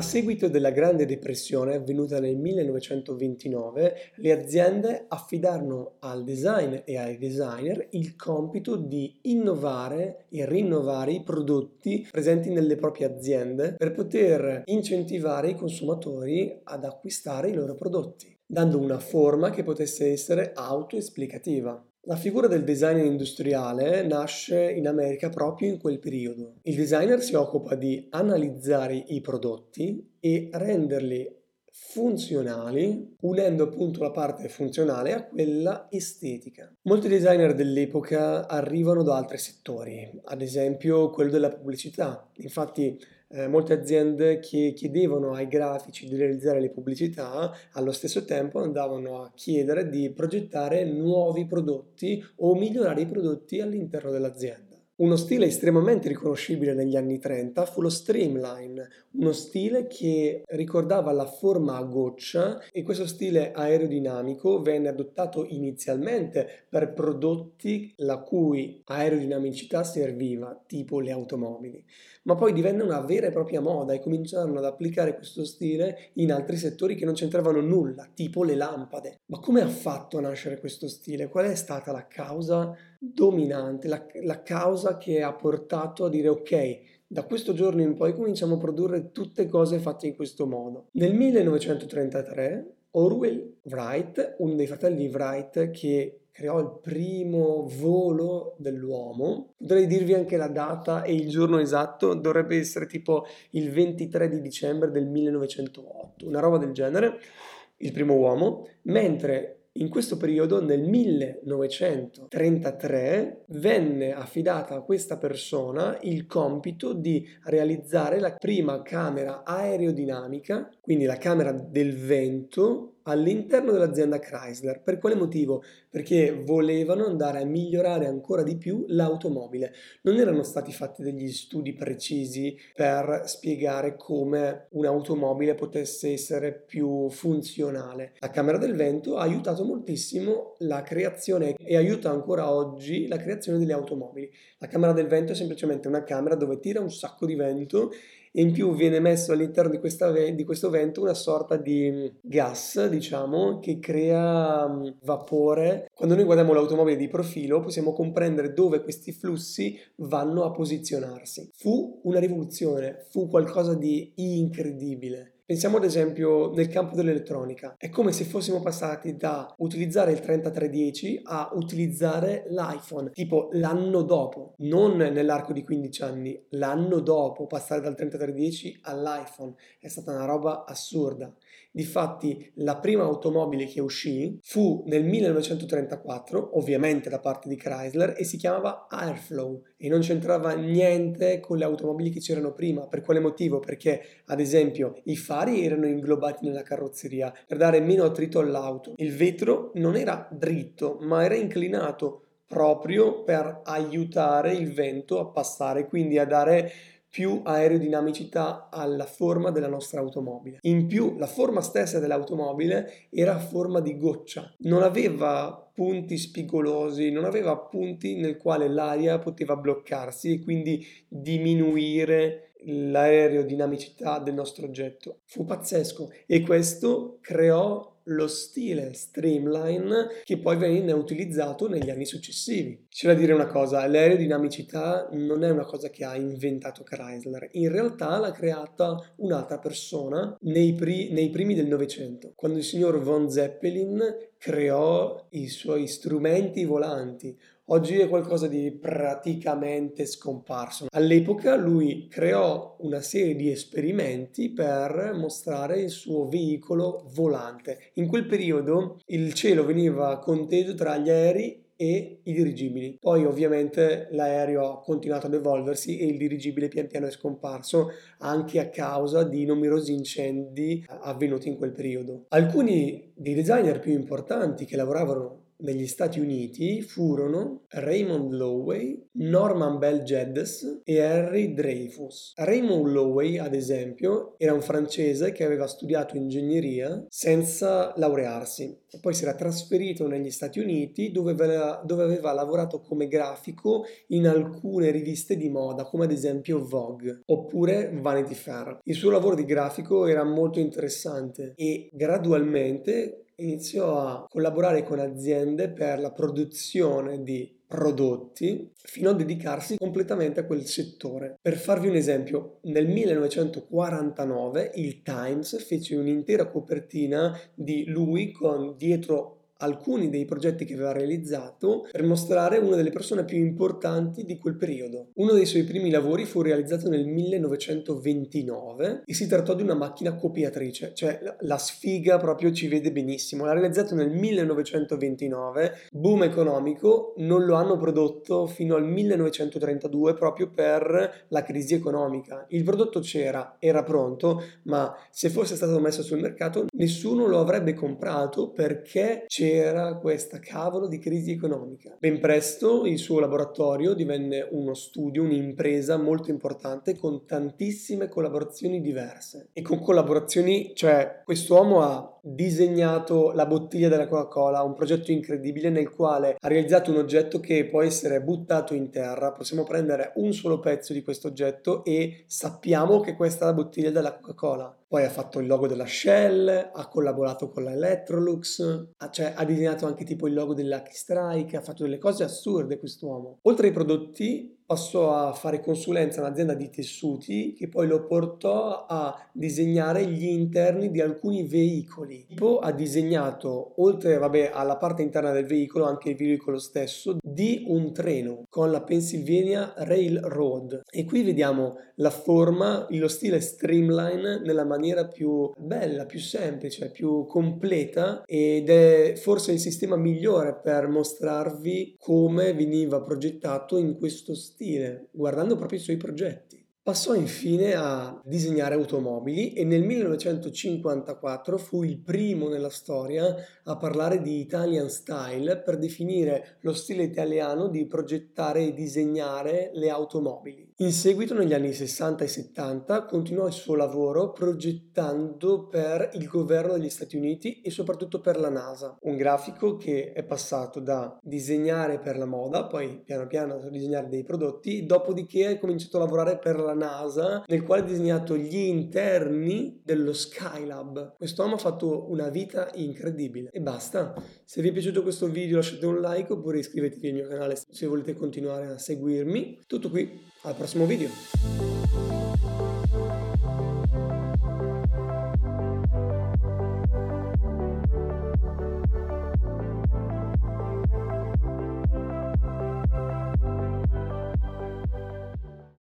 A seguito della Grande Depressione avvenuta nel 1929, le aziende affidarono al design e ai designer il compito di innovare e rinnovare i prodotti presenti nelle proprie aziende per poter incentivare i consumatori ad acquistare i loro prodotti, dando una forma che potesse essere autoesplicativa. La figura del designer industriale nasce in America proprio in quel periodo. Il designer si occupa di analizzare i prodotti e renderli funzionali, unendo appunto la parte funzionale a quella estetica. Molti designer dell'epoca arrivano da altri settori, ad esempio quello della pubblicità. Infatti molte aziende che chiedevano ai grafici di realizzare le pubblicità, allo stesso tempo andavano a chiedere di progettare nuovi prodotti o migliorare i prodotti all'interno dell'azienda. Uno stile estremamente riconoscibile negli anni 30 fu lo streamline, uno stile che ricordava la forma a goccia, e questo stile aerodinamico venne adottato inizialmente per prodotti la cui aerodinamicità serviva, tipo le automobili, ma poi divenne una vera e propria moda e cominciarono ad applicare questo stile in altri settori che non c'entravano nulla, tipo le lampade. Ma come ha fatto a nascere questo stile? Qual è stata la causa dominante, la causa che ha portato a dire ok, da questo giorno in poi cominciamo a produrre tutte cose fatte in questo modo? Nel 1933 Orville Wright, uno dei fratelli Wright che creò il primo volo dell'uomo, potrei dirvi anche la data e il giorno esatto, dovrebbe essere tipo il 23 di dicembre del 1908, una roba del genere, il primo uomo, mentre in questo periodo, nel 1933, venne affidata a questa persona il compito di realizzare la prima camera aerodinamica, quindi la camera del vento, all'interno dell'azienda Chrysler. Per quale motivo? Perché volevano andare a migliorare ancora di più l'automobile. Non erano stati fatti degli studi precisi per spiegare come un'automobile potesse essere più funzionale. La camera del vento ha aiutato moltissimo la creazione e aiuta ancora oggi la creazione delle automobili. La camera del vento è semplicemente una camera dove tira un sacco di vento e in più viene messo all'interno di questo vento una sorta di gas, diciamo, che crea vapore. Quando noi guardiamo l'automobile di profilo possiamo comprendere dove questi flussi vanno a posizionarsi. Fu una rivoluzione, fu qualcosa di incredibile. Pensiamo ad esempio nel campo dell'elettronica. È come se fossimo passati da utilizzare il 3310 a utilizzare l'iPhone, tipo l'anno dopo, non nell'arco di 15 anni, l'anno dopo passare dal 3310 all'iPhone. È stata una roba assurda. Difatti la prima automobile che uscì fu nel 1934, ovviamente da parte di Chrysler, e si chiamava Airflow e non c'entrava niente con le automobili che c'erano prima. Per quale motivo? Perché ad esempio i erano inglobati nella carrozzeria per dare meno attrito all'auto. Il vetro non era dritto, ma era inclinato proprio per aiutare il vento a passare, quindi a dare più aerodinamicità alla forma della nostra automobile. In più, la forma stessa dell'automobile era a forma di goccia, non aveva punti spigolosi, non aveva punti nel quale l'aria poteva bloccarsi e quindi diminuire l'aerodinamicità del nostro oggetto. Fu pazzesco e questo creò lo stile streamline che poi venne utilizzato negli anni successivi. C'è da dire una cosa, l'aerodinamicità non è una cosa che ha inventato Chrysler, in realtà l'ha creata un'altra persona nei primi del Novecento, quando il signor von Zeppelin creò i suoi strumenti volanti. Oggi è qualcosa di praticamente scomparso. All'epoca lui creò una serie di esperimenti per mostrare il suo veicolo volante. In quel periodo il cielo veniva conteso tra gli aerei e i dirigibili. Poi ovviamente l'aereo ha continuato ad evolversi e il dirigibile pian piano è scomparso anche a causa di numerosi incendi avvenuti in quel periodo. Alcuni dei designer più importanti che lavoravano negli Stati Uniti furono Raymond Loewy, Norman Bel Geddes e Henry Dreyfus. Raymond Loewy, ad esempio, era un francese che aveva studiato ingegneria senza laurearsi e poi si era trasferito negli Stati Uniti dove aveva lavorato come grafico in alcune riviste di moda, come ad esempio Vogue oppure Vanity Fair. Il suo lavoro di grafico era molto interessante e gradualmente iniziò a collaborare con aziende per la produzione di prodotti fino a dedicarsi completamente a quel settore. Per farvi un esempio, nel 1949 il Times fece un'intera copertina di lui con dietro alcuni dei progetti che aveva realizzato per mostrare una delle persone più importanti di quel periodo. Uno dei suoi primi lavori fu realizzato nel 1929 e si trattò di una macchina copiatrice, cioè la sfiga proprio ci vede benissimo. L'ha realizzato nel 1929, boom economico, non lo hanno prodotto fino al 1932 proprio per la crisi economica. Il prodotto c'era, era pronto, ma se fosse stato messo sul mercato nessuno lo avrebbe comprato perché c'era questa cavolo di crisi economica. Ben presto il suo laboratorio divenne uno studio, un'impresa molto importante con tantissime collaborazioni diverse. E con collaborazioni, cioè, quest'uomo ha disegnato la bottiglia della Coca-Cola, un progetto incredibile nel quale ha realizzato un oggetto che può essere buttato in terra, possiamo prendere un solo pezzo di questo oggetto e sappiamo che questa è la bottiglia della Coca-Cola. Poi ha fatto il logo della Shell, ha collaborato con la Electrolux, cioè ha disegnato anche tipo il logo della Cistrike, ha fatto delle cose assurde quest'uomo. Oltre ai prodotti passò a fare consulenza a un'azienda di tessuti che poi lo portò a disegnare gli interni di alcuni veicoli. Tipo ha disegnato, oltre alla parte interna del veicolo, anche il veicolo stesso, di un treno con la Pennsylvania Railroad. E qui vediamo la forma, lo stile streamline nella maniera più bella, più semplice, più completa, ed è forse il sistema migliore per mostrarvi come veniva progettato in questo stile. Guardando proprio i suoi progetti. Passò infine a disegnare automobili e nel 1954 fu il primo nella storia a parlare di Italian Style per definire lo stile italiano di progettare e disegnare le automobili. In seguito, negli anni 60 e 70, continuò il suo lavoro progettando per il governo degli Stati Uniti e soprattutto per la NASA. Un grafico che è passato da disegnare per la moda, poi piano piano disegnare dei prodotti, dopodiché ha cominciato a lavorare per la NASA, nel quale ha disegnato gli interni dello Skylab. Quest'uomo ha fatto una vita incredibile. E basta. Se vi è piaciuto questo video lasciate un like oppure iscrivetevi al mio canale se volete continuare a seguirmi. Tutto qui. Al prossimo video!